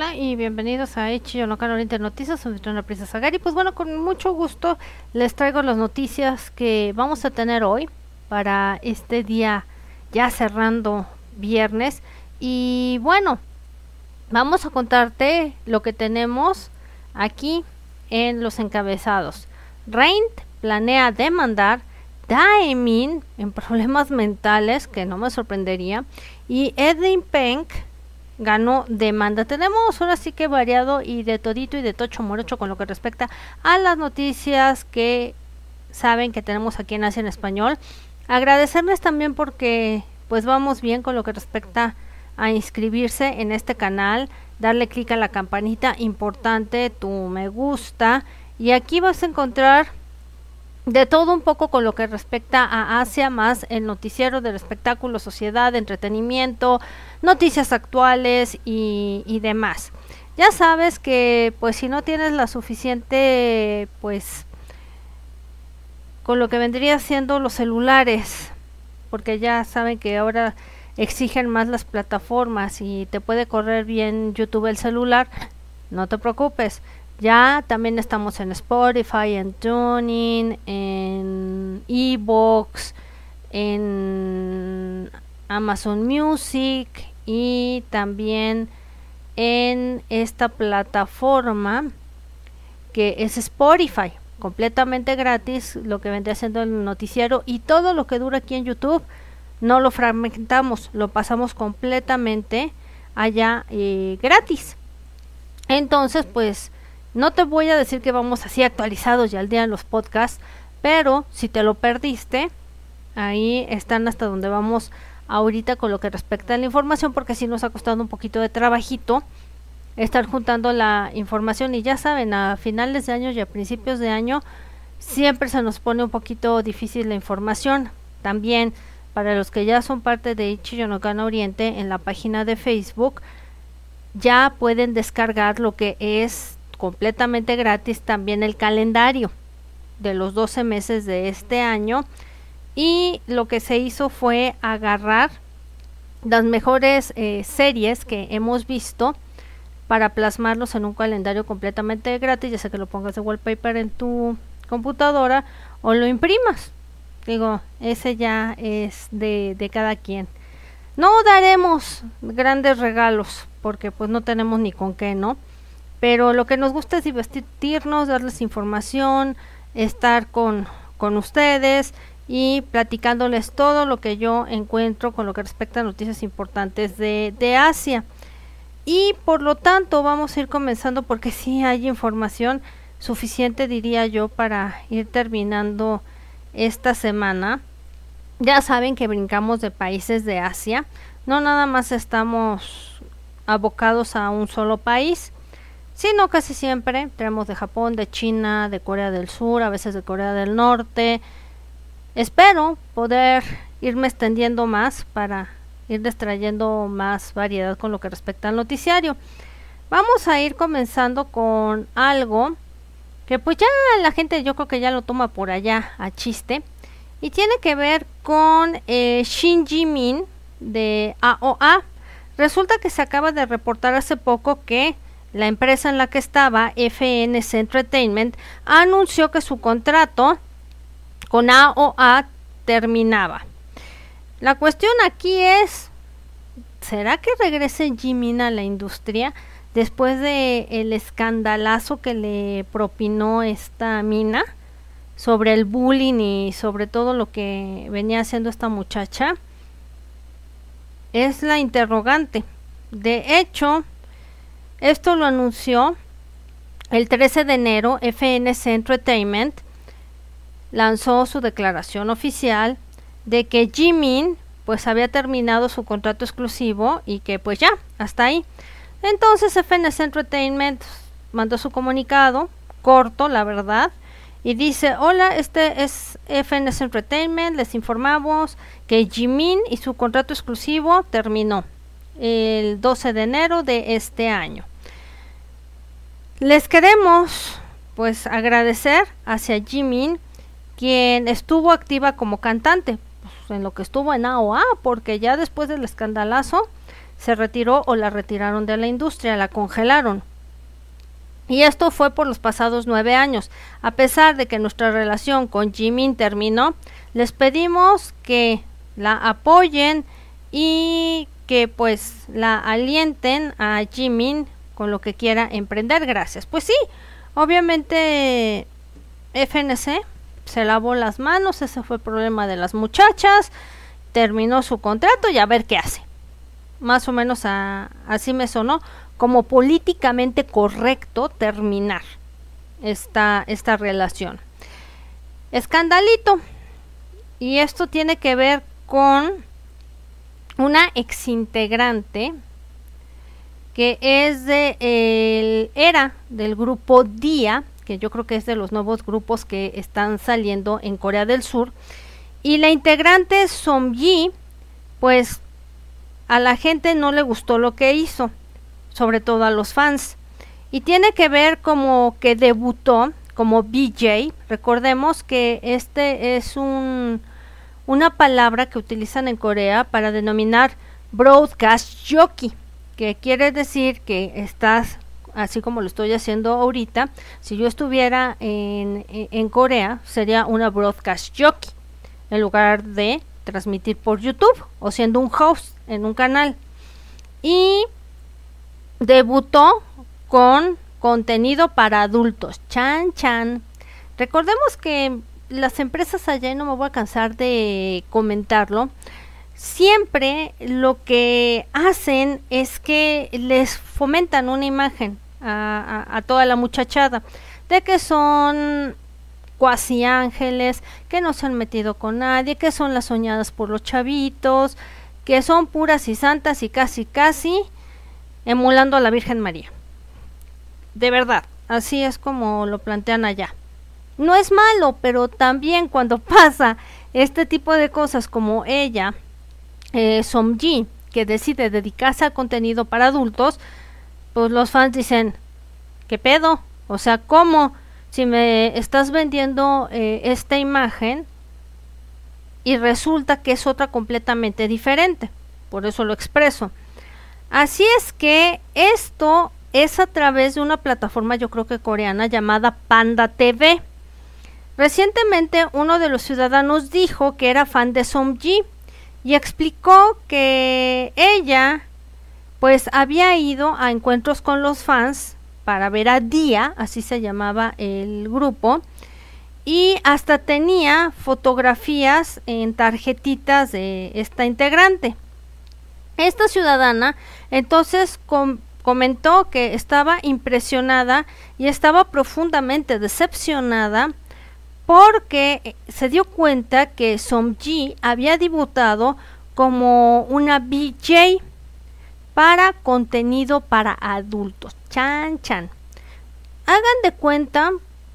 Hola y bienvenidos a Ichiyonokano Oriente Noticias, soy la princesa Agar. Y pues bueno, con mucho gusto les traigo las noticias que vamos a tener hoy para este día, ya cerrando viernes. Y bueno, vamos a contarte lo que tenemos aquí en los encabezados. Rain planea demandar Taemin en problemas mentales, que no me sorprendería, y Eddie Peng ganó demanda. Tenemos ahora sí que variado y de todito y de tocho morocho con lo que respecta a las noticias que saben que tenemos aquí en Hace en Español. Agradecerles también porque pues vamos bien con lo que respecta a inscribirse en este canal, darle clic a la campanita, importante, tu me gusta, y aquí vas a encontrar de todo un poco con lo que respecta a Asia, más el noticiero del espectáculo, sociedad, entretenimiento, noticias actuales y demás. Ya sabes que pues si no tienes la suficiente, pues con lo que vendría siendo los celulares, porque ya saben que ahora exigen más las plataformas y te puede correr bien YouTube el celular, no te preocupes. Ya también estamos en Spotify, en TuneIn, en iVoox, en Amazon Music y también en esta plataforma que es Spotify, completamente gratis, lo que vendría siendo el noticiero, y todo lo que dura aquí en YouTube no lo fragmentamos, lo pasamos completamente allá gratis. Entonces pues no te voy a decir que vamos así actualizados ya al día en los podcasts, pero si te lo perdiste, ahí están hasta donde vamos ahorita con lo que respecta a la información, porque sí nos ha costado un poquito de trabajito estar juntando la información. Y ya saben, a finales de año y a principios de año siempre se nos pone un poquito difícil la información. También para los que ya son parte de Ichiyonokano Oriente, en la página de Facebook ya pueden descargar lo que es completamente gratis también el calendario de los 12 meses de este año, y lo que se hizo fue agarrar las mejores series que hemos visto para plasmarlos en un calendario completamente gratis, ya sea que lo pongas de wallpaper en tu computadora o lo imprimas. Digo, ese ya es de cada quien. No daremos grandes regalos porque pues no tenemos ni con qué, ¿no? Pero lo que nos gusta es divertirnos, darles información, estar con ustedes y platicándoles todo lo que yo encuentro con lo que respecta a noticias importantes de Asia. Y por lo tanto vamos a ir comenzando, porque sí hay información suficiente, diría yo, para ir terminando esta semana. Ya saben que brincamos de países de Asia, no nada más estamos abocados a un solo país, sino casi siempre traemos de Japón, de China, de Corea del Sur, a veces de Corea del Norte. Espero poder irme extendiendo más para irles trayendo más variedad con lo que respecta al noticiario. Vamos a ir comenzando con algo que pues ya la gente, yo creo que ya lo toma por allá a chiste, y tiene que ver con Shin Jimin de AOA. Resulta que se acaba de reportar hace poco que la empresa en la que estaba, FNC Entertainment, anunció que su contrato con AOA terminaba. La cuestión aquí es, ¿será que regrese Jimin a la industria después del escandalazo que le propinó esta mina sobre el bullying y sobre todo lo que venía haciendo esta muchacha? Es la interrogante. De hecho, esto lo anunció el 13 de enero, FNC Entertainment lanzó su declaración oficial de que Jimin pues había terminado su contrato exclusivo y que pues ya, hasta ahí. Entonces FNC Entertainment mandó su comunicado, corto la verdad, y dice: hola, este es FNC Entertainment, les informamos que Jimin y su contrato exclusivo terminó el 12 de enero de este año. Les queremos pues agradecer hacia Jimin, quien estuvo activa como cantante, pues, en lo que estuvo en AOA, porque ya después del escandalazo se retiró o la retiraron de la industria, la congelaron. Y esto fue por los pasados 9 años. A pesar de que nuestra relación con Jimin terminó, les pedimos que la apoyen y que pues la alienten a Jimin con lo que quiera emprender. Gracias. Pues sí, obviamente FNC se lavó las manos, ese fue el problema de las muchachas, terminó su contrato y a ver qué hace. Más o menos así me sonó, como políticamente correcto terminar esta relación. Escandalito. Y esto tiene que ver con una exintegrante que es era del grupo DIA, que yo creo que es de los nuevos grupos que están saliendo en Corea del Sur. Y la integrante Songyi, pues a la gente no le gustó lo que hizo, sobre todo a los fans. Y tiene que ver como que debutó como BJ. Recordemos que este es una palabra que utilizan en Corea para denominar broadcast jockey, que quiere decir que estás, así como lo estoy haciendo ahorita, si yo estuviera en Corea, sería una broadcast jockey, en lugar de transmitir por YouTube o siendo un host en un canal. Y debutó con contenido para adultos. Chan. Recordemos que las empresas allá, y no me voy a cansar de comentarlo, siempre lo que hacen es que les fomentan una imagen a toda la muchachada, de que son cuasi ángeles, que no se han metido con nadie, que son las soñadas por los chavitos, que son puras y santas y casi emulando a la Virgen María. De verdad, así es como lo plantean allá. No es malo, pero también cuando pasa este tipo de cosas como ella, Songyi, que decide dedicarse a contenido para adultos, pues los fans dicen, ¿qué pedo? O sea, ¿cómo? Si me estás vendiendo esta imagen y resulta que es otra completamente diferente. Por eso lo expreso. Así es que esto es a través de una plataforma, yo creo que coreana, llamada Panda TV. Recientemente uno de los ciudadanos dijo que era fan de Songyi y explicó que ella pues había ido a encuentros con los fans para ver a DIA, así se llamaba el grupo, y hasta tenía fotografías en tarjetitas de esta integrante. Esta ciudadana entonces comentó que estaba impresionada y estaba profundamente decepcionada porque se dio cuenta que Songyi había debutado como una BJ para contenido para adultos. Chan. Hagan de cuenta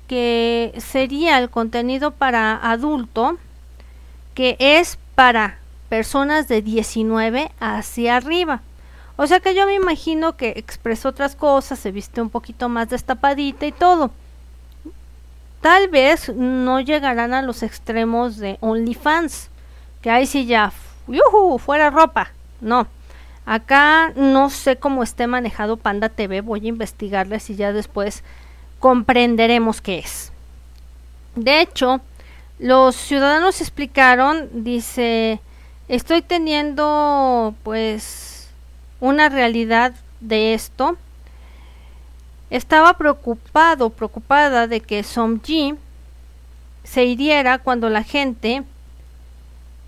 que sería el contenido para adulto que es para personas de 19 hacia arriba. O sea que yo me imagino que expresó otras cosas, se viste un poquito más destapadita y todo. Tal vez no llegarán a los extremos de OnlyFans, que ahí sí ya, ¡yuhu!, fuera ropa. No. Acá no sé cómo esté manejado Panda TV, voy a investigarles y ya después comprenderemos qué es. De hecho, los ciudadanos explicaron, dice, estoy teniendo pues una realidad de esto. Estaba preocupada de que Songyi se hiriera cuando la gente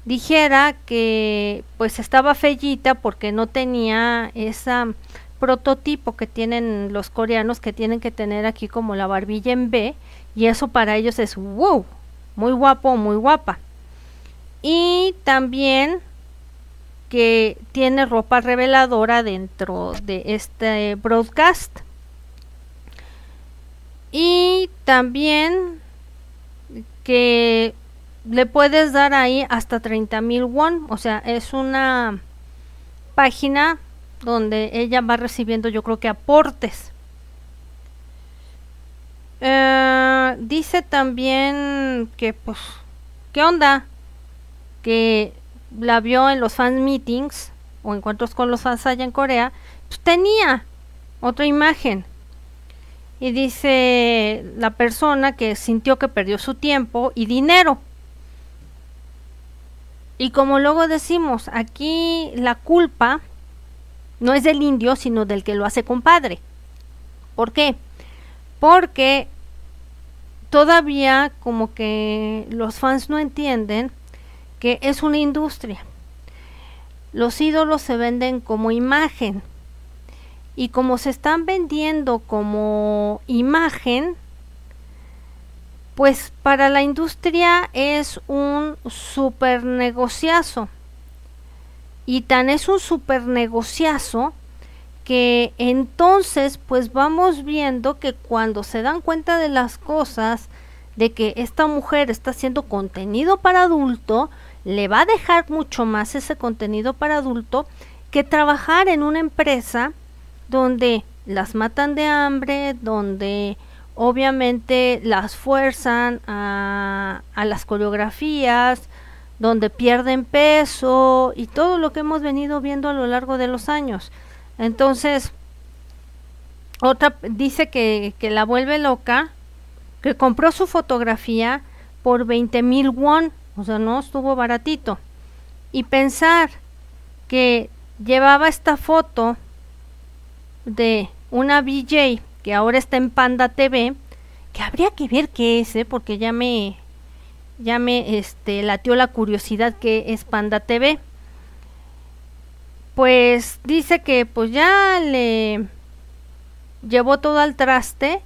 dijera que pues estaba fellita porque no tenía esa prototipo que tienen los coreanos, que tienen que tener aquí como la barbilla en B, y eso para ellos es wow, muy guapo, muy guapa. Y también que tiene ropa reveladora dentro de este broadcast. Y también que le puedes dar ahí hasta 30,000 won, o sea, es una página donde ella va recibiendo, yo creo que aportes. Dice también que pues, ¿qué onda? Que la vio en los fan meetings o encuentros con los fans allá en Corea, pues tenía otra imagen. Y dice la persona que sintió que perdió su tiempo y dinero. Y como luego decimos, aquí la culpa no es del indio, sino del que lo hace compadre. ¿Por qué? Porque todavía como que los fans no entienden que es una industria. Los ídolos se venden como imagen. Y como se están vendiendo como imagen, pues para la industria es un super negociazo. Y tan es un super negociazo que entonces pues vamos viendo que cuando se dan cuenta de las cosas, de que esta mujer está haciendo contenido para adulto, le va a dejar mucho más ese contenido para adulto que trabajar en una empresa donde las matan de hambre, donde obviamente las fuerzan a las coreografías, donde pierden peso y todo lo que hemos venido viendo a lo largo de los años. Entonces, otra dice que la vuelve loca, que compró su fotografía por 20,000 won, o sea, no estuvo baratito. Y pensar que llevaba esta foto de una VJ que ahora está en Panda TV, que habría que ver qué es, porque ya me latió la curiosidad que es Panda TV. Pues dice que pues ya le llevó todo al traste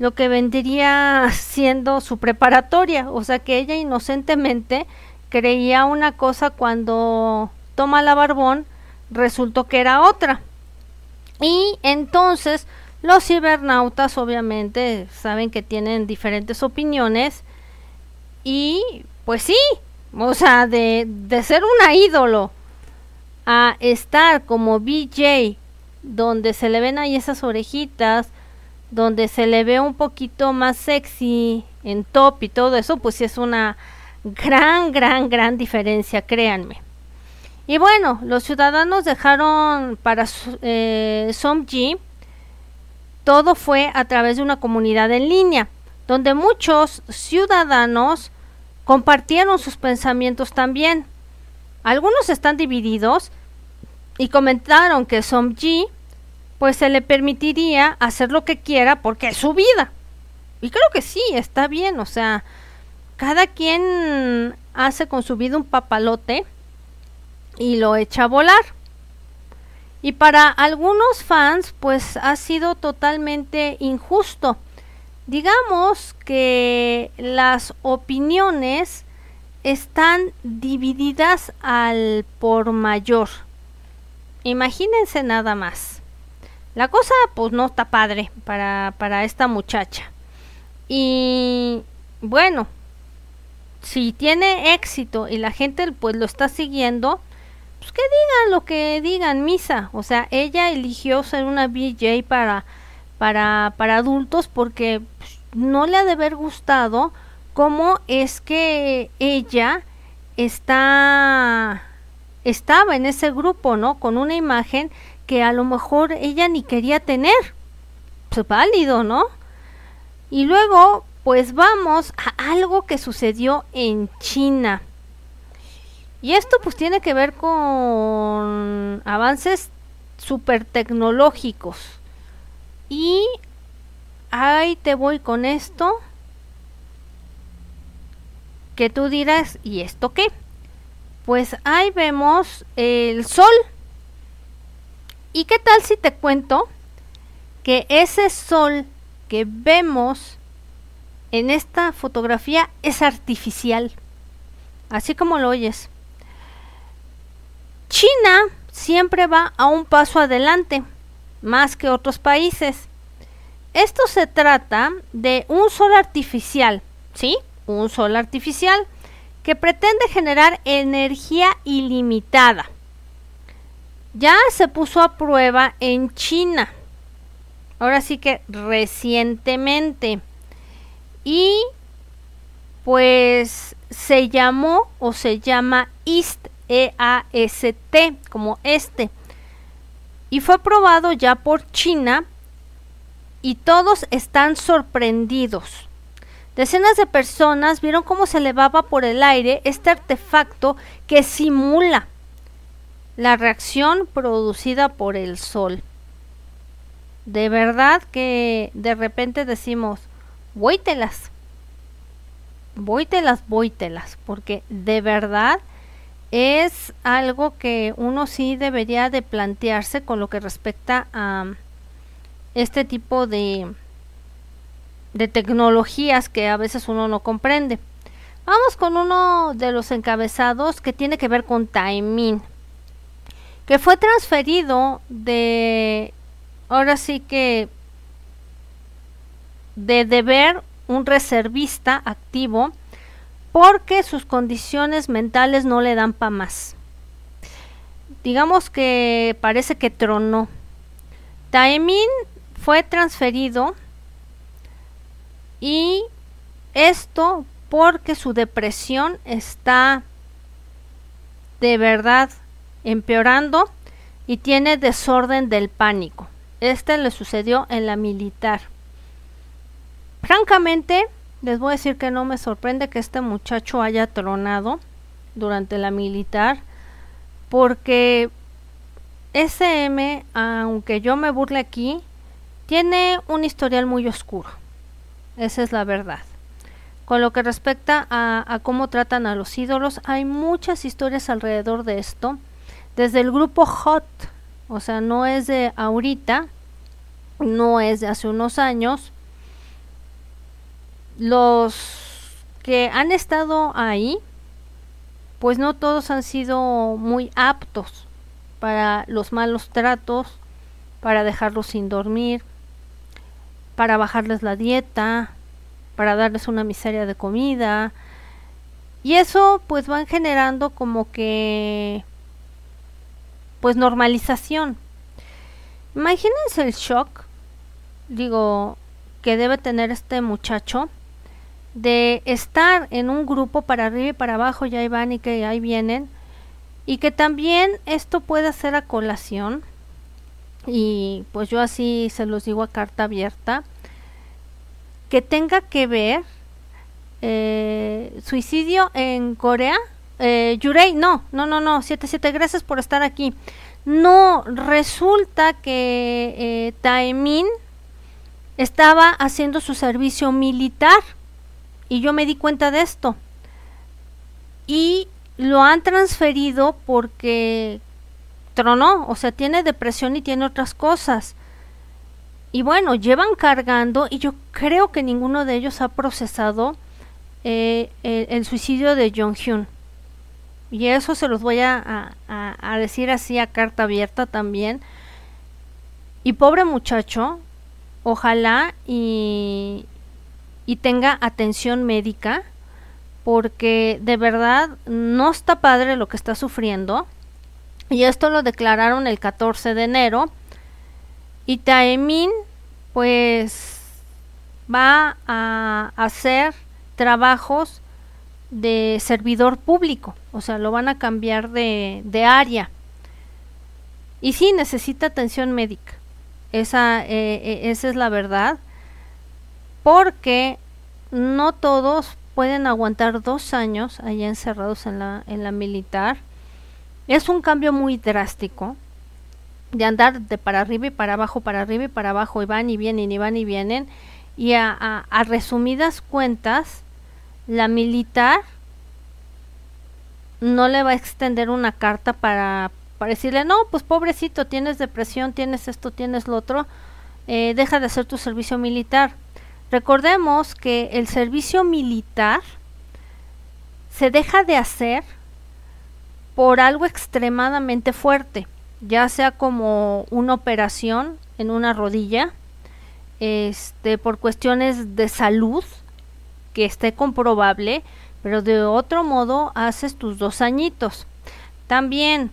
lo que vendría siendo su preparatoria, o sea que ella inocentemente creía una cosa, cuando toma la barbón resultó que era otra. Y entonces los cibernautas obviamente saben que tienen diferentes opiniones y pues sí, o sea, de ser una ídolo a estar como VJ, donde se le ven ahí esas orejitas, donde se le ve un poquito más sexy en top y todo eso, pues sí es una gran diferencia, créanme. Y bueno, los ciudadanos dejaron para Songyi, todo fue a través de una comunidad en línea, donde muchos ciudadanos compartieron sus pensamientos también. Algunos están divididos y comentaron que Songyi pues se le permitiría hacer lo que quiera porque es su vida. Y creo que sí, está bien, o sea, cada quien hace con su vida un papalote y lo echa a volar. Y para algunos fans pues ha sido totalmente injusto. Digamos que las opiniones están divididas al por mayor. Imagínense nada más. La cosa pues no está padre para esta muchacha. Y bueno, si tiene éxito y la gente pues lo está siguiendo, pues que digan lo que digan, misa. O sea, ella eligió ser una VJ para adultos porque pues no le ha de haber gustado cómo es que ella estaba en ese grupo, ¿no? Con una imagen que a lo mejor ella ni quería tener. Pues válido, ¿no? Y luego, pues vamos a algo que sucedió en China. Y esto pues tiene que ver con avances super tecnológicos. Y ahí te voy con esto, que tú dirás, ¿y esto qué? Pues ahí vemos el sol. ¿Y qué tal si te cuento que ese sol que vemos en esta fotografía es artificial? Así como lo oyes. China siempre va a un paso adelante, más que otros países. Esto se trata de un sol artificial, ¿sí? Un sol artificial que pretende generar energía ilimitada. Ya se puso a prueba en China, ahora sí que recientemente. Y pues se llamó o se llama EAST EAST, como este. Y fue aprobado ya por China y todos están sorprendidos. Decenas de personas vieron cómo se elevaba por el aire este artefacto que simula la reacción producida por el sol. De verdad que de repente decimos, voítelas, porque de verdad es algo que uno sí debería de plantearse con lo que respecta a este tipo de tecnologías que a veces uno no comprende. Vamos con uno de los encabezados que tiene que ver con Taemin, que fue transferido de, ahora sí que, de deber un reservista activo, porque sus condiciones mentales no le dan para más. Digamos que parece que tronó. Taemin fue transferido, y esto porque su depresión está de verdad empeorando y tiene desorden del pánico. Este le sucedió en la militar. Francamente, les voy a decir que no me sorprende que este muchacho haya tronado durante la militar, porque SM, aunque yo me burle aquí, tiene un historial muy oscuro. Esa es la verdad. Con lo que respecta a cómo tratan a los ídolos, hay muchas historias alrededor de esto. Desde el grupo Hot, o sea, no es de ahorita, no es de hace unos años. Los que han estado ahí, pues no todos han sido muy aptos para los malos tratos, para dejarlos sin dormir, para bajarles la dieta, para darles una miseria de comida, y eso pues van generando como que pues normalización. Imagínense el shock, digo, que debe tener este muchacho de estar en un grupo para arriba y para abajo, ya ahí van y que ahí vienen, y que también esto puede ser a colación. Y pues yo así se los digo a carta abierta, que tenga que ver suicidio en Corea. Yurei, no, 77, gracias por estar aquí. No, resulta que Taemin estaba haciendo su servicio militar y yo me di cuenta de esto, y lo han transferido porque tronó, o sea, tiene depresión y tiene otras cosas. Y bueno, llevan cargando, y yo creo que ninguno de ellos ha procesado el suicidio de Jonghyun. Y eso se los voy a decir así a carta abierta también. Y pobre muchacho, ojalá y tenga atención médica, porque de verdad no está padre lo que está sufriendo. Y esto lo declararon el 14 de enero. Y Taemin pues va a hacer trabajos de servidor público. O sea, lo van a cambiar de área. Y sí, necesita atención médica. Esa es la verdad. Porque no todos pueden aguantar 2 años allá encerrados en la militar. Es un cambio muy drástico de andar de para arriba y para abajo, y van y vienen, y van y vienen, y a resumidas cuentas, la militar no le va a extender una carta para decirle, no, pues pobrecito, tienes depresión, tienes esto, tienes lo otro, deja de hacer tu servicio militar. Recordemos que el servicio militar se deja de hacer por algo extremadamente fuerte, ya sea como una operación en una rodilla, por cuestiones de salud que esté comprobable, pero de otro modo haces tus 2 añitos. También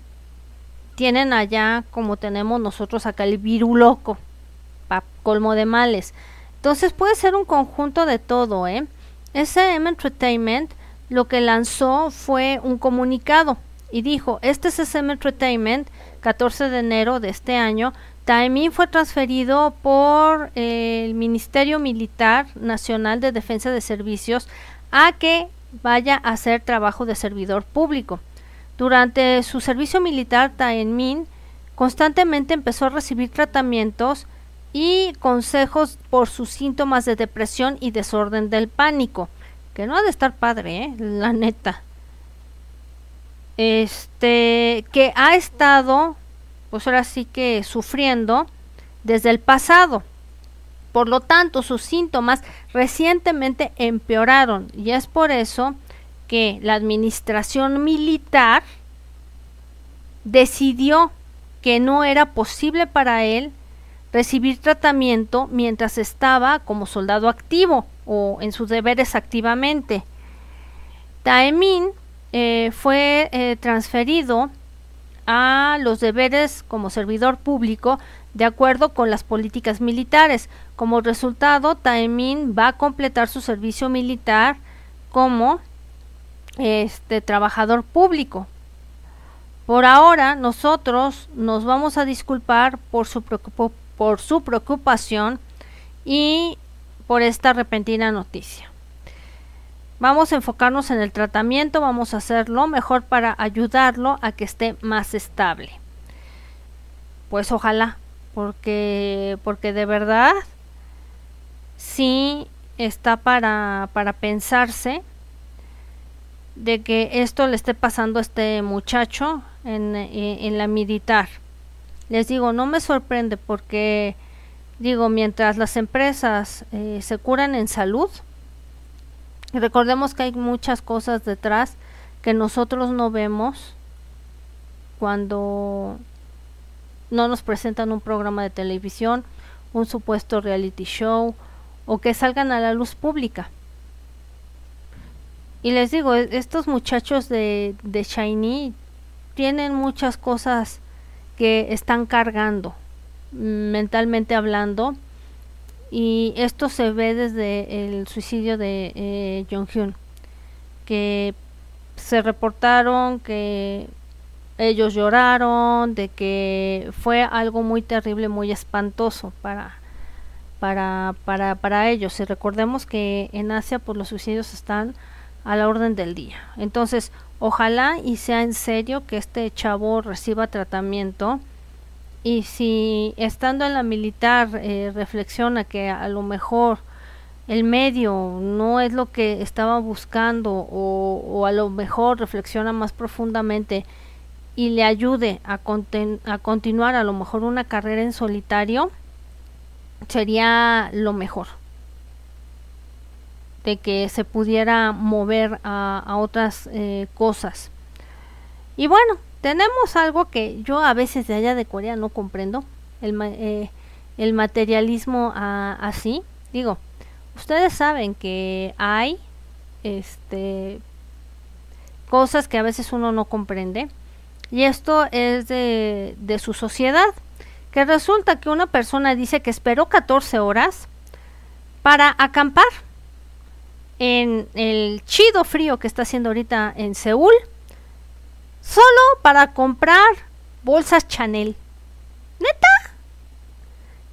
tienen allá, como tenemos nosotros acá, el viruloco, pa colmo de males. Entonces puede ser un conjunto de todo, SM Entertainment lo que lanzó fue un comunicado y dijo: este es SM Entertainment, 14 de enero de este año. Taemin fue transferido por el Ministerio Militar Nacional de Defensa de Servicios a que vaya a hacer trabajo de servidor público. Durante su servicio militar, Taemin constantemente empezó a recibir tratamientos y consejos por sus síntomas de depresión y desorden del pánico, que no ha de estar padre, la neta. Que ha estado, pues ahora sí que sufriendo desde el pasado. Por lo tanto, sus síntomas recientemente empeoraron, y es por eso que la administración militar decidió que no era posible para él recibir tratamiento mientras estaba como soldado activo o en sus deberes activamente. Taemin fue transferido a los deberes como servidor público de acuerdo con las políticas militares. Como resultado, Taemin va a completar su servicio militar como trabajador público. Por ahora, nosotros nos vamos a disculpar por su preocupación y por esta repentina noticia. Vamos a enfocarnos en el tratamiento, vamos a hacer lo mejor para ayudarlo a que esté más estable. Pues ojalá, porque de verdad sí está para pensarse de que esto le esté pasando a este muchacho en la militar. Les digo, no me sorprende porque, digo, mientras las empresas se curan en salud, recordemos que hay muchas cosas detrás que nosotros no vemos cuando no nos presentan un programa de televisión, un supuesto reality show, o que salgan a la luz pública. Y les digo, estos muchachos de SHINee tienen muchas cosas que están cargando, mentalmente hablando, y esto se ve desde el suicidio de Jonghyun, que se reportaron que ellos lloraron, de que fue algo muy terrible, muy espantoso para ellos. Y recordemos que en Asia pues los suicidios están a la orden del día. Entonces, ojalá y sea en serio que este chavo reciba tratamiento. Y si estando en la militar reflexiona que a lo mejor el medio no es lo que estaba buscando, o a lo mejor reflexiona más profundamente y le ayude a continuar a lo mejor una carrera en solitario, sería lo mejor, de que se pudiera mover a otras cosas. Y bueno, tenemos algo que yo a veces de allá de Corea no comprendo, el materialismo así. Digo, ustedes saben que hay cosas que a veces uno no comprende, y esto es de su sociedad, que resulta que una persona dice que esperó 14 horas para acampar en el chido frío que está haciendo ahorita en Seúl, solo para comprar bolsas Chanel.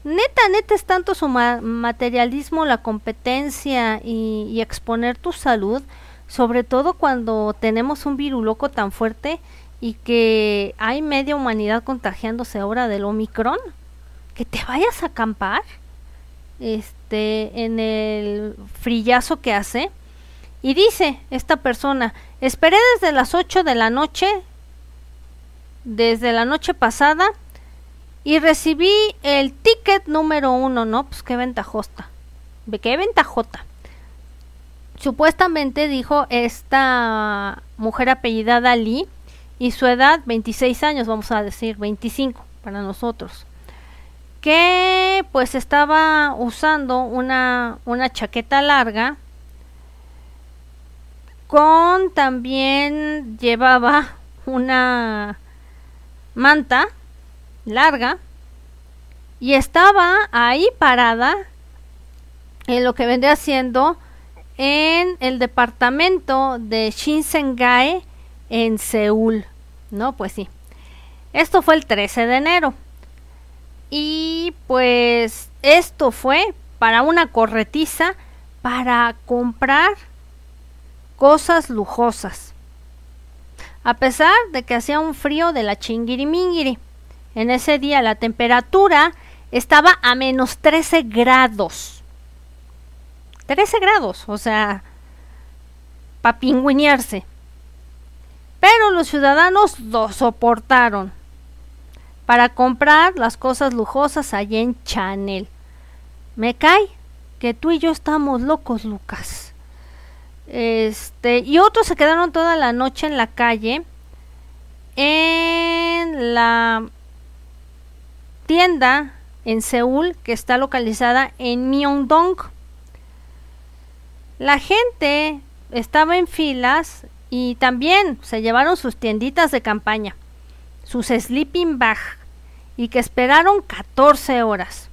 Neta es tanto su materialismo, la competencia y exponer tu salud, sobre todo cuando tenemos un virus loco tan fuerte y que hay media humanidad contagiándose ahora del Omicron, que te vayas a acampar en el frillazo que hace. Y dice esta persona: esperé desde las 8 de la noche, desde la noche pasada, y recibí el ticket número 1, ¿no? Pues qué ventajota. Qué ventajota. Supuestamente dijo esta mujer apellidada Lee, y su edad 26 años, vamos a decir 25 para nosotros, que pues estaba usando una chaqueta larga, con también llevaba una manta larga, y estaba ahí parada en lo que vendría siendo en el departamento de Shinsengae en Seúl. No, pues sí. Esto fue el 13 de enero. Y pues esto fue para una corretiza para comprar cosas lujosas, a pesar de que hacía un frío de la chinguirimingiri. En ese día la temperatura estaba a menos 13 grados. 13 grados, o sea, para pingüinearse. Pero los ciudadanos lo soportaron para comprar las cosas lujosas allí en Chanel. Me cae que tú y yo estamos locos, Lucas. Y otros se quedaron toda la noche en la calle, en la tienda en Seúl, que está localizada en Myeongdong. La gente estaba en filas y también se llevaron sus tienditas de campaña, sus sleeping bag, y que esperaron 14 horas.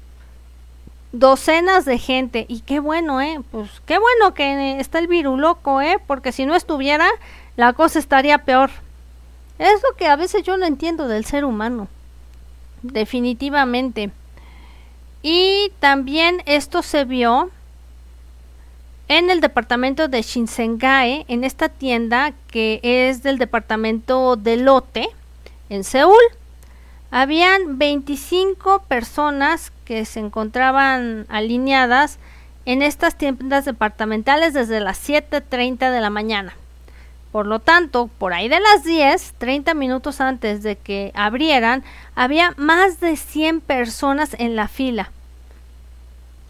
Docenas de gente, y qué bueno, pues qué bueno que está el viruloco, porque si no estuviera, la cosa estaría peor. Es lo que a veces yo no entiendo del ser humano, definitivamente. Y también esto se vio en el departamento de Shinsengae, en esta tienda que es del departamento de Lote, en Seúl. Habían 25 personas que se encontraban alineadas en estas tiendas departamentales desde las 7:30 de la mañana. Por lo tanto, por ahí de las 10, 30 minutos antes de que abrieran, había más de 100 personas en la fila.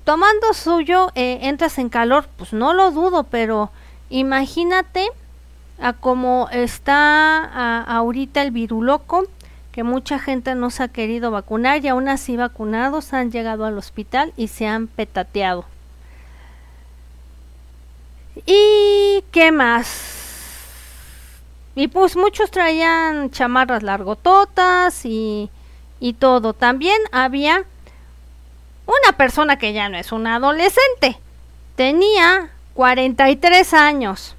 Tomando suyo, entras en calor, pues no lo dudo, pero imagínate a cómo está ahorita el viruloco, que mucha gente no se ha querido vacunar y aún así vacunados han llegado al hospital y se han petateado. ¿Y qué más? Y pues muchos traían chamarras largototas y todo. También había una persona que ya no es una adolescente, tenía 43 años,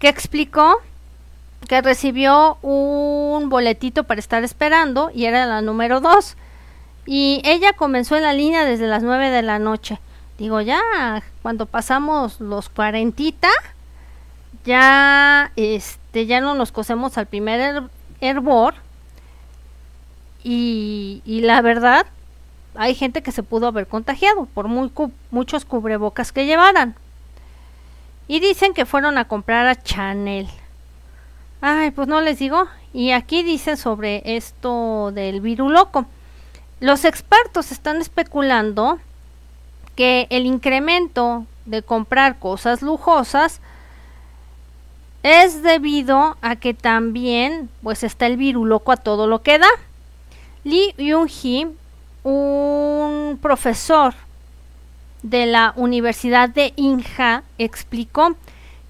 que explicó que recibió un boletito para estar esperando y era la número 2, y ella comenzó en la línea desde las 9 de la noche. Digo, ya cuando pasamos los 40, ya ya no nos cosemos al primer hervor, y la verdad hay gente que se pudo haber contagiado por muchos cubrebocas que llevaran. Y dicen que fueron a comprar a Chanel. Ay, pues no les digo. Y aquí dicen sobre esto del viruloco. Los expertos están especulando que el incremento de comprar cosas lujosas es debido a que también pues está el viruloco a todo lo que da. Lee Yun-hee, un profesor de la Universidad de Inha, explicó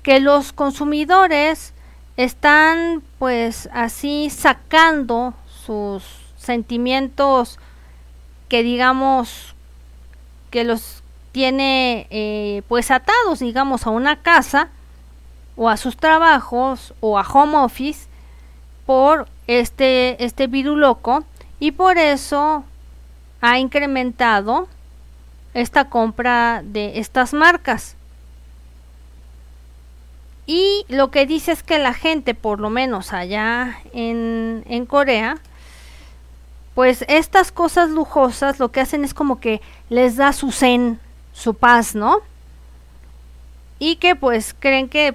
que los consumidores están pues así sacando sus sentimientos, que digamos que los tiene pues atados, digamos, a una casa o a sus trabajos o a home office por este viruloco, y por eso ha incrementado esta compra de estas marcas. Y lo que dice es que la gente, por lo menos allá en Corea, pues estas cosas lujosas lo que hacen es como que les da su zen, su paz, ¿no? Y que pues creen que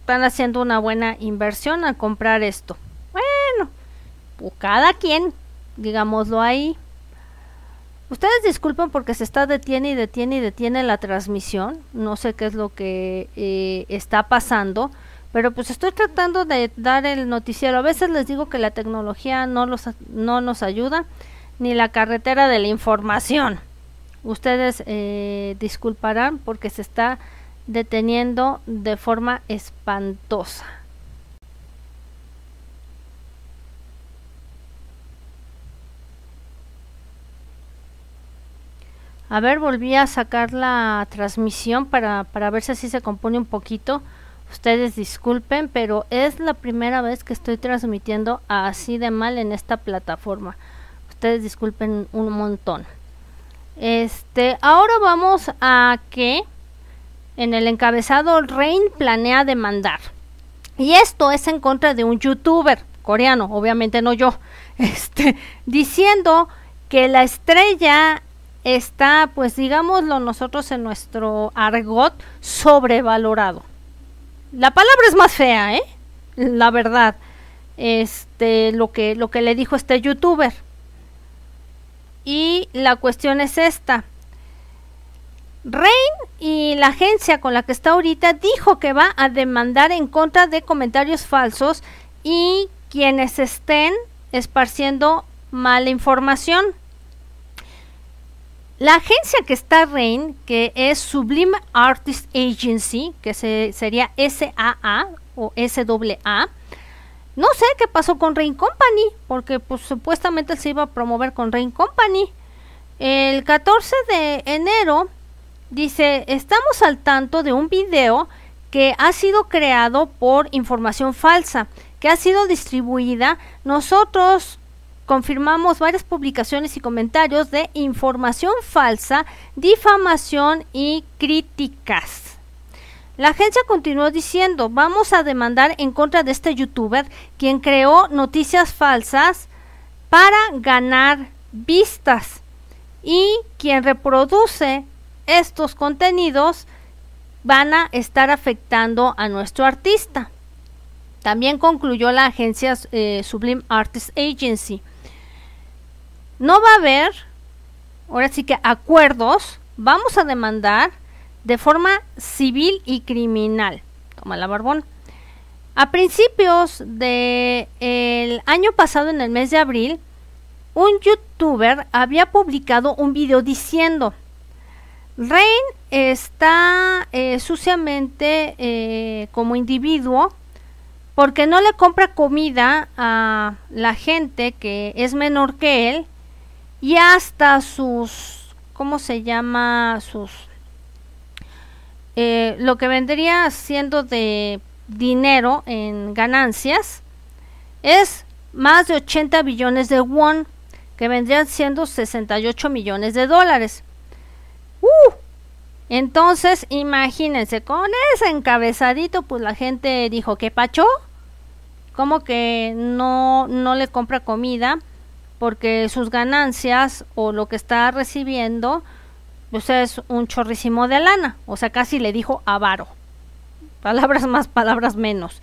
están haciendo una buena inversión al comprar esto. Bueno, pues cada quien, digámoslo ahí. Ustedes disculpen porque se está detiene la transmisión. No sé qué es lo que está pasando, pero pues estoy tratando de dar el noticiero. A veces les digo que la tecnología no nos ayuda, ni la carretera de la información. Ustedes disculparán porque se está deteniendo de forma espantosa. A ver, volví a sacar la transmisión para ver si así se compone un poquito, Ustedes disculpen, pero es la primera vez que estoy transmitiendo así de mal en esta plataforma. Ustedes disculpen un montón. Ahora vamos a que en el encabezado Rain planea demandar. Y esto es en contra de un youtuber coreano, obviamente no yo, diciendo que la estrella está, pues digámoslo nosotros en nuestro argot, sobrevalorado. La palabra es más fea, la verdad, lo que le dijo este youtuber. Y la cuestión es esta: Rain y la agencia con la que está ahorita dijo que va a demandar en contra de comentarios falsos y quienes estén esparciendo mala información. La agencia que está Rain, que es Sublime Artist Agency, que sería SAA o SAA, no sé qué pasó con Rain Company, porque pues supuestamente se iba a promover con Rain Company. El 14 de enero dice: estamos al tanto de un video que ha sido creado por información falsa, que ha sido distribuida. Nosotros confirmamos varias publicaciones y comentarios de información falsa, difamación y críticas. La agencia continuó diciendo: vamos a demandar en contra de este youtuber, quien creó noticias falsas para ganar vistas, y quien reproduce estos contenidos van a estar afectando a nuestro artista. También concluyó la agencia Sublime Artist Agency. No va a haber, ahora sí que, acuerdos. Vamos a demandar de forma civil y criminal. Toma la barbón. A principios del año pasado, en el mes de abril, un youtuber había publicado un video diciendo: Rain está suciamente como individuo, porque no le compra comida a la gente que es menor que él, y hasta sus, ¿cómo se llama? Sus, lo que vendría siendo de dinero en ganancias, es más de 80 billones de won, que vendrían siendo 68 millones de dólares. Entonces, imagínense, con ese encabezadito, pues la gente dijo: ¿qué pacho? Como que no le compra comida, porque sus ganancias o lo que está recibiendo pues es un chorrísimo de lana. O sea, casi le dijo avaro. Palabras más, palabras menos.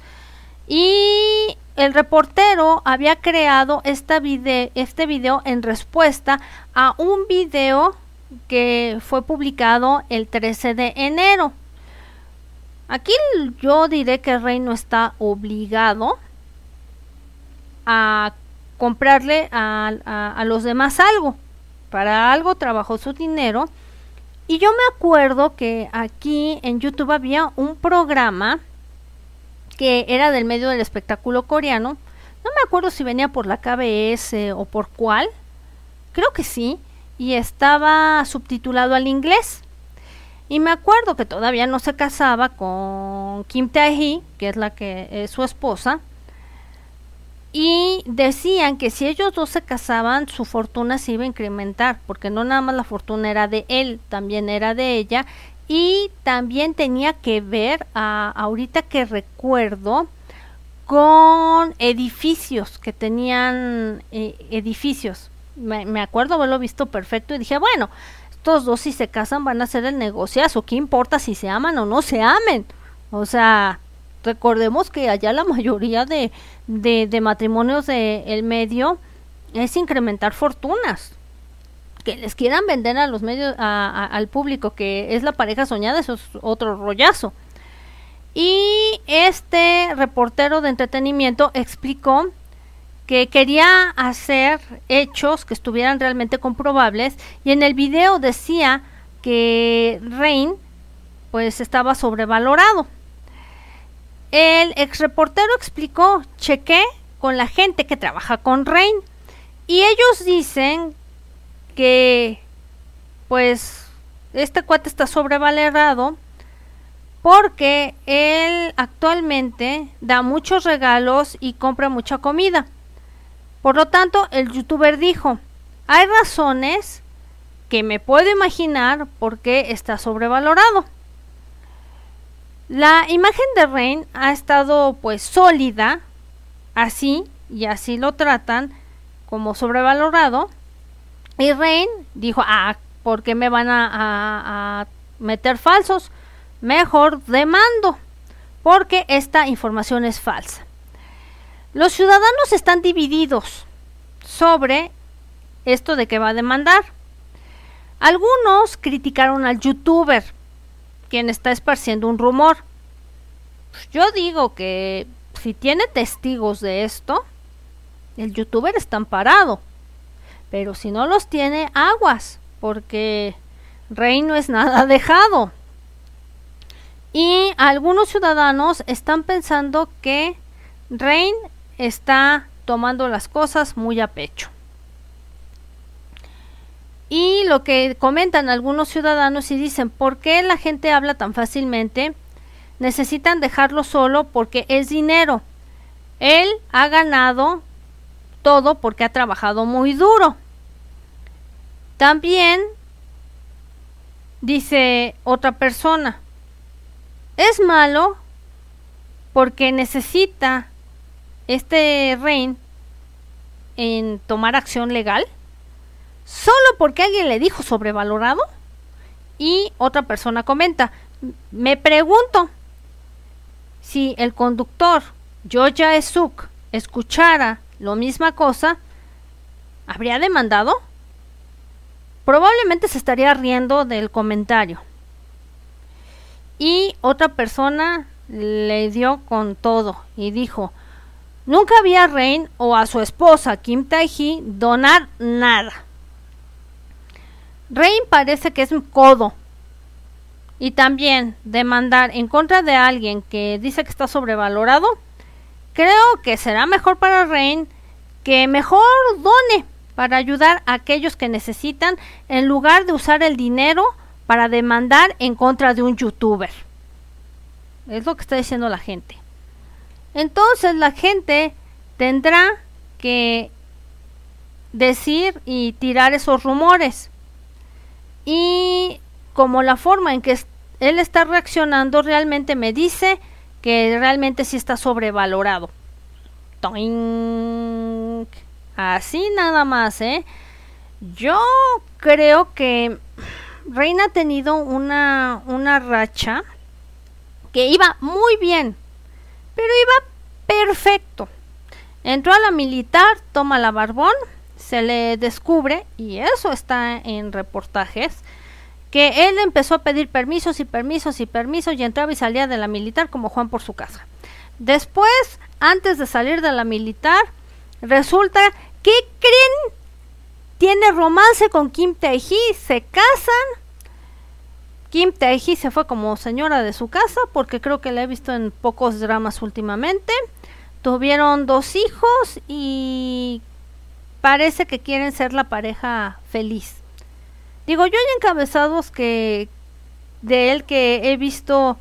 Y el reportero había creado este video en respuesta a un video que fue publicado el 13 de enero. Aquí yo diré que Rain no está obligado a comprarle a los demás algo. Para algo trabajó su dinero. Y yo me acuerdo que aquí en YouTube había un programa que era del medio del espectáculo coreano. No me acuerdo si venía por la KBS o por cuál. Creo que sí. Y estaba subtitulado al inglés. Y me acuerdo que todavía no se casaba con Kim Da-hee, que es la que es su esposa. Y decían que si ellos dos se casaban, su fortuna se iba a incrementar, porque no nada más la fortuna era de él, también era de ella. Y también tenía que ver, ahorita que recuerdo, con edificios, que tenían edificios. Me acuerdo haberlo visto perfecto y dije: bueno, estos dos si se casan van a hacer el negociazo, ¿qué importa si se aman o no se amen? O sea, recordemos que allá la mayoría de matrimonios del medio es incrementar fortunas. Que les quieran vender a los medios, al público, que es la pareja soñada, eso es otro rollazo. Y este reportero de entretenimiento explicó que quería hacer hechos que estuvieran realmente comprobables, y en el video decía que Rain pues estaba sobrevalorado. El ex reportero explicó: chequé con la gente que trabaja con Rain y ellos dicen que pues este cuate está sobrevalorado porque él actualmente da muchos regalos y compra mucha comida. Por lo tanto, el youtuber dijo: hay razones que me puedo imaginar por qué está sobrevalorado. La imagen de Rain ha estado pues sólida, así, y así lo tratan como sobrevalorado. Y Rain dijo: ah, ¿por qué me van a meter falsos? Mejor demando, porque esta información es falsa. Los ciudadanos están divididos sobre esto de que va a demandar. Algunos criticaron al youtuber, quien está esparciendo un rumor. Pues yo digo que si tiene testigos de esto, el youtuber está amparado. Pero si no los tiene, aguas, porque Rain no es nada dejado. Y algunos ciudadanos están pensando que Rain está tomando las cosas muy a pecho. Y lo que comentan algunos ciudadanos y dicen: ¿por qué la gente habla tan fácilmente? Necesitan dejarlo solo porque es dinero. Él ha ganado todo porque ha trabajado muy duro. También dice otra persona: es malo porque necesita este Rain en tomar acción legal. Solo porque alguien le dijo sobrevalorado. Y otra persona comenta: me pregunto si el conductor Yoja Esuk escuchara lo misma cosa, ¿habría demandado? Probablemente se estaría riendo del comentario. Y otra persona le dio con todo y dijo: nunca vi a Rain o a su esposa Kim Tae-hee donar nada. Rain parece que es un codo. Y también demandar en contra de alguien que dice que está sobrevalorado, creo que será mejor para Rain que mejor done para ayudar a aquellos que necesitan, en lugar de usar el dinero para demandar en contra de un youtuber. Es lo que está diciendo la gente. Entonces la gente tendrá que decir y tirar esos rumores. Y como la forma en que él está reaccionando realmente me dice que realmente sí está sobrevalorado. ¡Toink! Así nada más, ¿eh? Yo creo que Rain ha tenido una racha que iba muy bien, pero iba perfecto. Entró a la militar, toma la barbón, se le descubre, y eso está en reportajes, que él empezó a pedir permisos y permisos y permisos, y entraba y salía de la militar como Juan por su casa. Después, antes de salir de la militar, resulta que, creen, tiene romance con Kim Tae-hee, se casan. Kim Tae-hee se fue como señora de su casa, porque creo que la he visto en pocos dramas últimamente. Tuvieron 2 hijos y parece que quieren ser la pareja feliz. Digo, yo hay encabezados que de él que he visto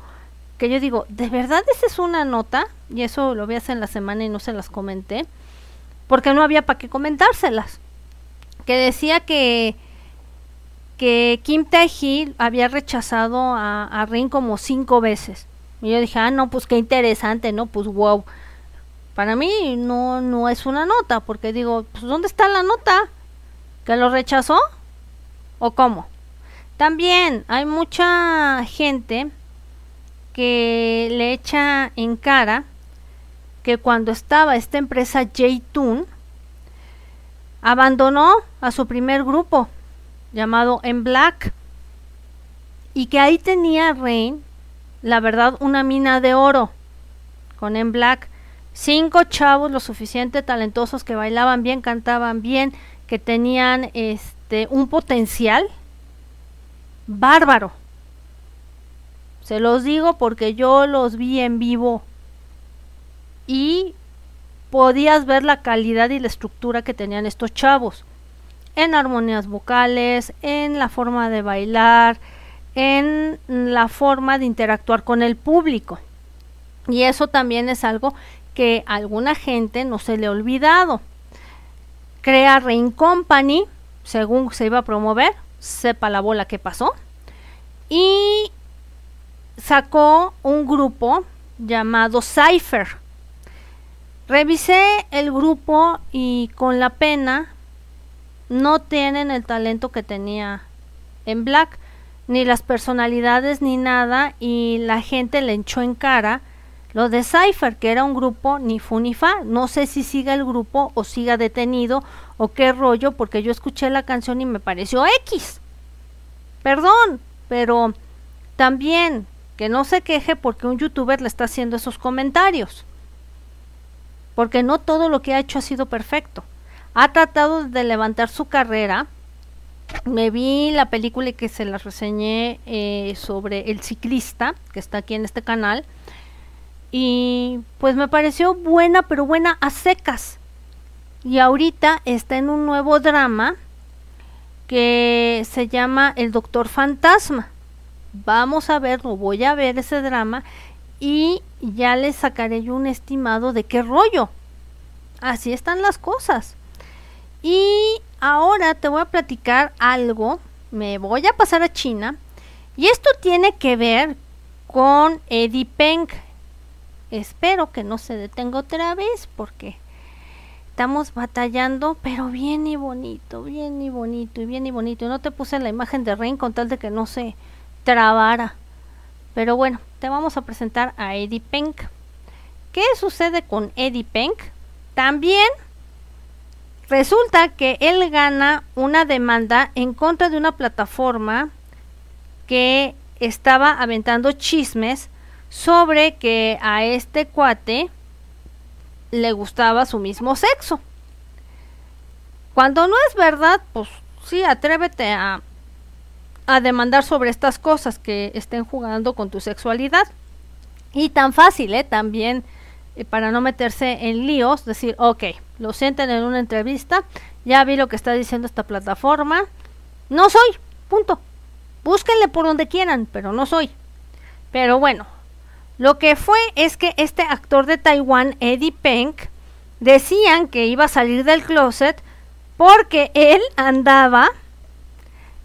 que yo digo, de verdad esa es una nota, y eso lo vi hace en la semana y no se las comenté, porque no había para qué comentárselas, que decía que Kim Tae-hee había rechazado a Rain como 5 veces. Y yo dije, ah, no, pues qué interesante, no, pues wow. Para mí no es una nota, porque digo, pues ¿dónde está la nota? ¿Que lo rechazó? ¿O cómo? También hay mucha gente que le echa en cara que cuando estaba esta empresa J-Tune, abandonó a su primer grupo, llamado En Black, y que ahí tenía Rain, la verdad, una mina de oro con En Black. 5 chavos lo suficiente talentosos, que bailaban bien, cantaban bien, que tenían un potencial bárbaro. Se los digo porque yo los vi en vivo y podías ver la calidad y la estructura que tenían estos chavos en armonías vocales, en la forma de bailar, en la forma de interactuar con el público. Y eso también es algo que a alguna gente no se le ha olvidado. Crea Rain Company, según se iba a promover, sepa la bola que pasó, y sacó un grupo llamado Cypher. Revisé el grupo y con la pena no tienen el talento que tenía En Black, ni las personalidades ni nada, y la gente le echó en cara lo de Cypher, que era un grupo ni fu ni fa. No sé si siga el grupo o siga detenido o qué rollo, porque yo escuché la canción y me pareció X. Perdón, pero también que no se queje porque un youtuber le está haciendo esos comentarios. Porque no todo lo que ha hecho ha sido perfecto. Ha tratado de levantar su carrera. Me vi la película que se la reseñé sobre el ciclista, que está aquí en este canal. Y pues me pareció buena, pero buena a secas. Y ahorita está en un nuevo drama que se llama El Doctor Fantasma. Vamos a verlo, voy a ver ese drama y ya les sacaré yo un estimado de qué rollo. Así están las cosas. Y ahora te voy a platicar algo. Me voy a pasar a China. Y esto tiene que ver con Eddie Peng. Espero que no se detenga otra vez porque estamos batallando, pero bien y bonito, bien y bonito, y bien y bonito. Y no te puse la imagen de Rain con tal de que no se trabara. Pero bueno, te vamos a presentar a Eddie Peng. ¿Qué sucede con Eddie Peng? También resulta que él gana una demanda en contra de una plataforma que estaba aventando chismes sobre que a este cuate le gustaba su mismo sexo. Cuando no es verdad, pues sí, atrévete a demandar sobre estas cosas que estén jugando con tu sexualidad. Y tan fácil, también para no meterse en líos, decir, ok, lo sienten en una entrevista, ya vi lo que está diciendo esta plataforma, no soy, punto. Búsquenle por donde quieran, pero no soy. Pero bueno, lo que fue es que este actor de Taiwán, Eddie Peng, decían que iba a salir del closet porque él andaba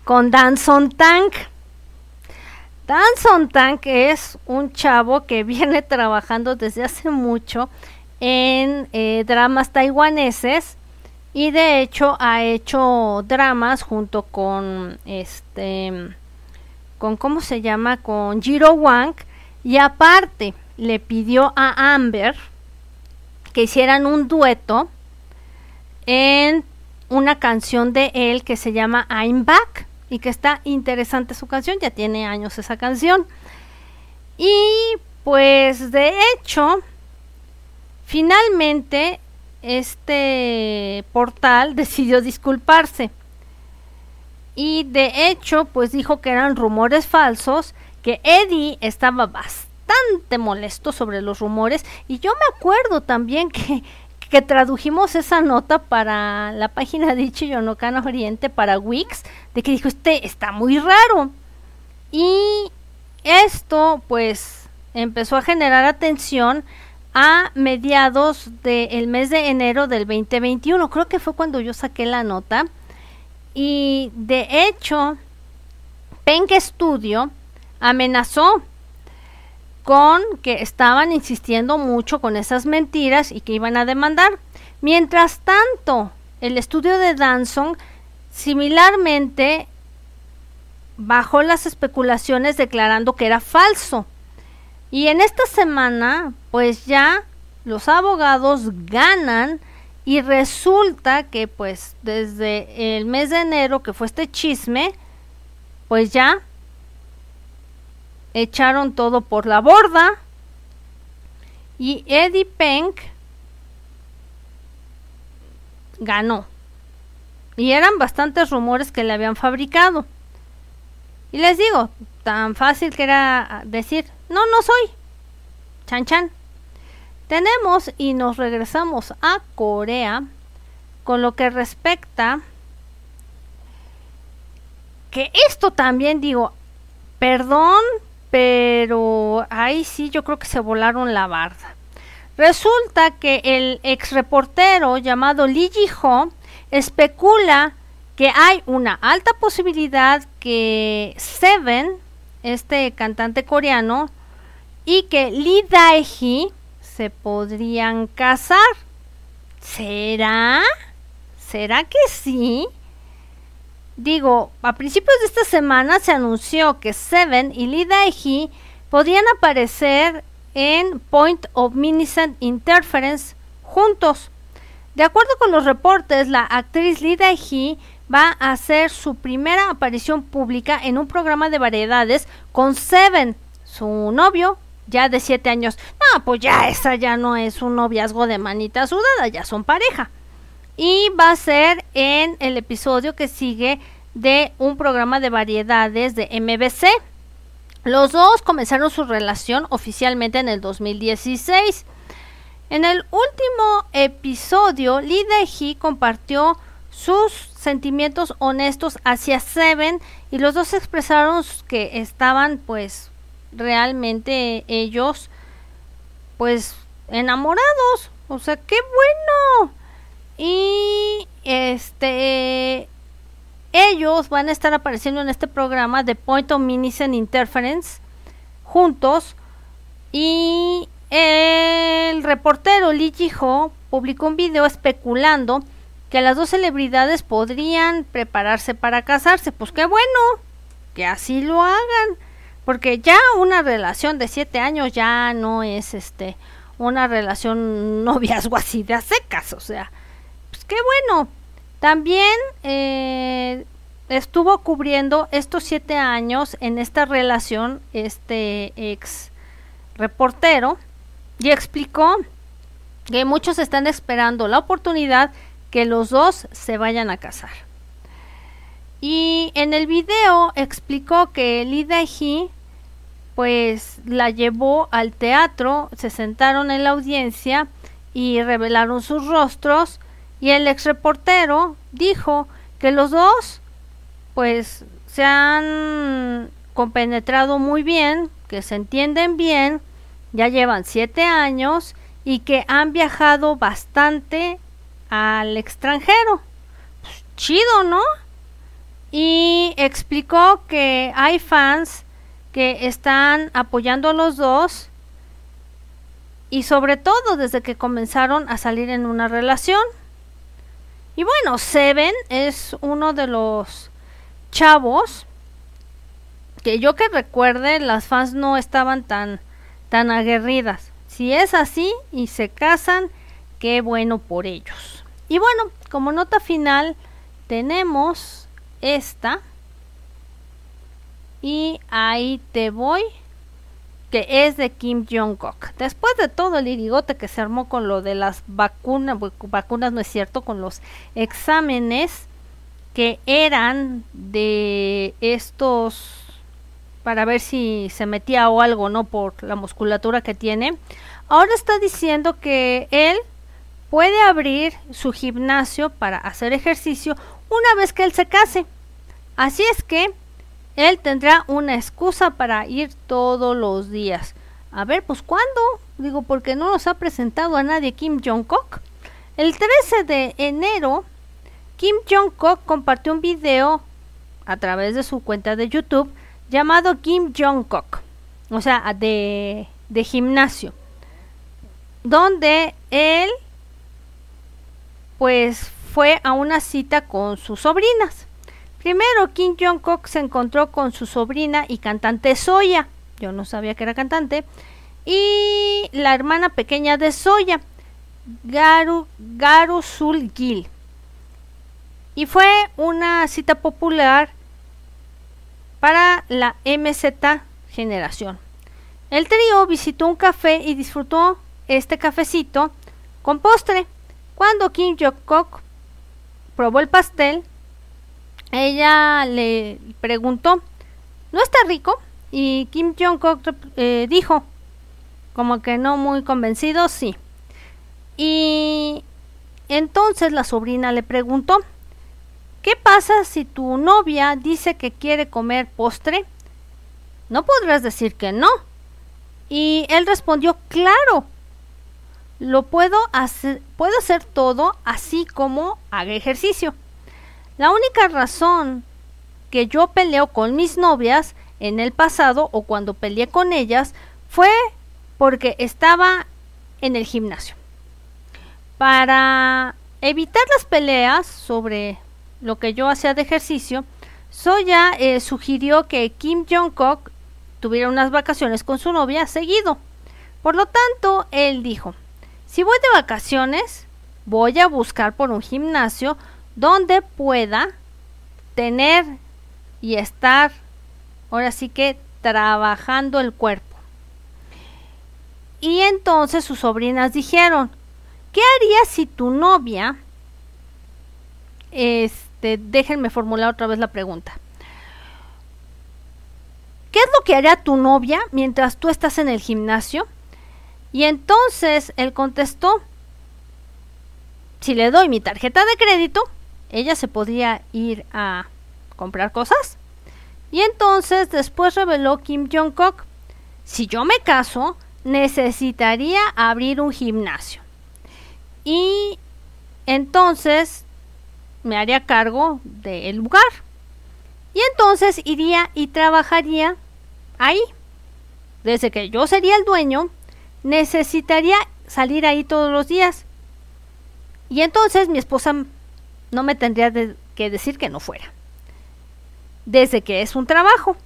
con Dan Son Tank. Dan Son Tank es un chavo que viene trabajando desde hace mucho en dramas taiwaneses, y de hecho ha hecho dramas junto con ¿cómo se llama? Con Jiro Wang. Y aparte le pidió a Amber que hicieran un dueto en una canción de él que se llama I'm Back, y que está interesante su canción, ya tiene años esa canción. Y pues de hecho finalmente este portal decidió disculparse, y de hecho pues dijo que eran rumores falsos, que Eddie estaba bastante molesto sobre los rumores. Y yo me acuerdo también que tradujimos esa nota para la página de Ichiyonokano Oriente, para Wix, de que dijo, este está muy raro. Y esto pues empezó a generar atención a mediados del mes de enero del 2021, creo que fue cuando yo saqué la nota. Y de hecho Peng Studio amenazó con que estaban insistiendo mucho con esas mentiras y que iban a demandar. Mientras tanto, el estudio de Danson similarmente bajó las especulaciones declarando que era falso. Y en esta semana, pues ya los abogados ganan, y resulta que pues desde el mes de enero que fue este chisme, pues ya echaron todo por la borda, y Eddie Peng ganó. Y eran bastantes rumores que le habían fabricado. Y les digo, tan fácil que era decir, no, no soy. Chan chan. Tenemos y nos regresamos a Corea con lo que respecta, que esto también digo, Perdón, pero ahí sí yo creo que se volaron la barda. Resulta que el ex reportero llamado Lee Yun-hee especula que hay una alta posibilidad que Seven, este cantante coreano, y que Lee Da-hee se podrían casar. ¿Será? ¿Será que sí? Digo, a principios de esta semana se anunció que Seven y Lee Da-hee podrían aparecer en Point of Minisun Interference juntos. De acuerdo con los reportes, la actriz Lee Da-hee va a hacer su primera aparición pública en un programa de variedades con Seven, su novio, ya de 7 años. No, pues ya esa ya no es un noviazgo de manita sudada, ya son pareja. Y va a ser en el episodio que sigue de un programa de variedades de MBC. Los dos comenzaron su relación oficialmente en el 2016. En el último episodio, Lee Da-hee compartió sus sentimientos honestos hacia Seven y los dos expresaron que estaban pues realmente ellos pues enamorados, o sea, qué bueno. Y ellos van a estar apareciendo en este programa de Point of Minisun Interference juntos. Y el reportero Lee Yun-hee publicó un video especulando que las dos celebridades podrían prepararse para casarse. Pues qué bueno que así lo hagan, porque ya una relación de 7 años ya no es una relación noviazgo así de a secas, o sea, pues qué bueno. También estuvo cubriendo estos 7 años en esta relación este ex reportero y explicó que muchos están esperando la oportunidad que los dos se vayan a casar. Y en el video explicó que Lee Da-hee pues la llevó al teatro, se sentaron en la audiencia y revelaron sus rostros, y el ex reportero dijo que los dos pues se han compenetrado muy bien, que se entienden bien, ya llevan 7 años y que han viajado bastante al extranjero. Pues, chido, ¿no? Y explicó que hay fans que están apoyando a los dos, y sobre todo desde que comenzaron a salir en una relación. Y bueno, Seven es uno de los chavos que yo que recuerde las fans no estaban tan aguerridas. Si es así y se casan, qué bueno por ellos. Y bueno, como nota final tenemos esta, y ahí te voy, que es de Kim Jong Kook. Después de todo el irigote que se armó con lo de las vacunas no es cierto, con los exámenes que eran de estos para ver si se metía o algo, ¿no? Por la musculatura que tiene. Ahora está diciendo que él puede abrir su gimnasio para hacer ejercicio una vez que él se case. Así es que él tendrá una excusa para ir todos los días. A ver, pues ¿cuándo? Digo, porque no nos ha presentado a nadie Kim Jong Kook. El 13 de enero, Kim Jong Kook compartió un video a través de su cuenta de YouTube llamado Kim Jong Kook, o sea, de gimnasio, donde él pues fue a una cita con sus sobrinas. Primero, Kim Jong Kook se encontró con su sobrina y cantante Soya, yo no sabía que era cantante, y la hermana pequeña de Soya, Garu Sul Gil. Y fue una cita popular para la MZ generación. El trío visitó un café y disfrutó este cafecito con postre. Cuando Kim Jong-kook probó el pastel, ella le preguntó, ¿no está rico? Y Kim Jong-kook dijo, como que no muy convencido, sí. Y entonces la sobrina le preguntó, ¿qué pasa si tu novia dice que quiere comer postre? no podrás decir que no. Y él respondió, claro, lo puedo hacer todo, así como haga ejercicio. La única razón que yo peleo con mis novias en el pasado, o cuando peleé con ellas, fue porque estaba en el gimnasio. Para evitar las peleas sobre lo que yo hacía de ejercicio, Soya sugirió que Kim Jong Kook tuviera unas vacaciones con su novia seguido. Por lo tanto, él dijo, si voy de vacaciones, voy a buscar por un gimnasio donde pueda tener y estar, ahora sí que, trabajando el cuerpo. Y entonces sus sobrinas dijeron, ¿qué harías si tu novia, déjenme formular otra vez la pregunta, ¿qué es lo que haría tu novia mientras tú estás en el gimnasio? Y entonces él contestó, si le doy mi tarjeta de crédito, ella se podría ir a comprar cosas. Y entonces después reveló Kim Jong Kook, si yo me caso, necesitaría abrir un gimnasio. Y entonces me haría cargo del lugar. Y entonces iría y trabajaría ahí. Desde que yo sería el dueño, necesitaría salir ahí todos los días. Y entonces mi esposa no me tendría que decir que no fuera. Desde que es un trabajo.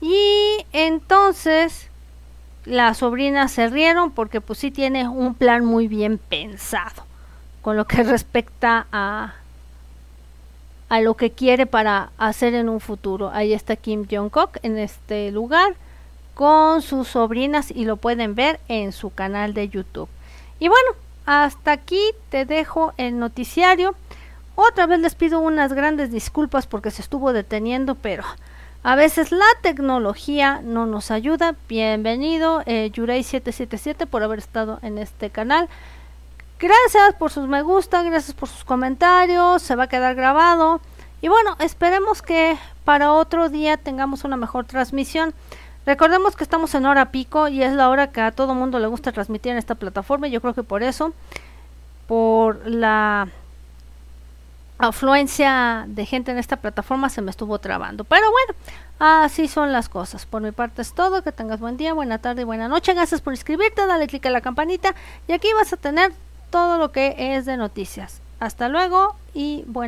Y entonces las sobrinas se rieron porque pues sí tiene un plan muy bien pensado con lo que respecta a lo que quiere para hacer en un futuro. Ahí está Kim Jong Kook en este lugar con sus sobrinas y lo pueden ver en su canal de YouTube. Y bueno, hasta aquí te dejo el noticiario. Otra vez les pido unas grandes disculpas porque se estuvo deteniendo, pero a veces la tecnología no nos ayuda. Bienvenido Yurei777 por haber estado en este canal. Gracias por sus me gusta, gracias por sus comentarios, se va a quedar grabado. Y bueno, esperemos que para otro día tengamos una mejor transmisión. Recordemos que estamos en hora pico y es la hora que a todo mundo le gusta transmitir en esta plataforma. Y yo creo que por eso, por la afluencia de gente en esta plataforma, se me estuvo trabando. Pero bueno, así son las cosas. Por mi parte es todo, que tengas buen día, buena tarde y buena noche. Gracias por inscribirte, dale click a la campanita y aquí vas a tener todo lo que es de noticias. Hasta luego y buenas